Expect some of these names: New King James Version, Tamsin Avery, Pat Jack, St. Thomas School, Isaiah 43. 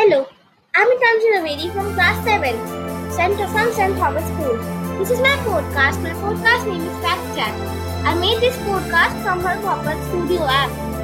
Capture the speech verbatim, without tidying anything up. Hello, I'm Tamsin Avery from Class seven, from Saint Thomas School. This is my podcast. My podcast name is Pat Jack. I made this podcast from her corporate studio app.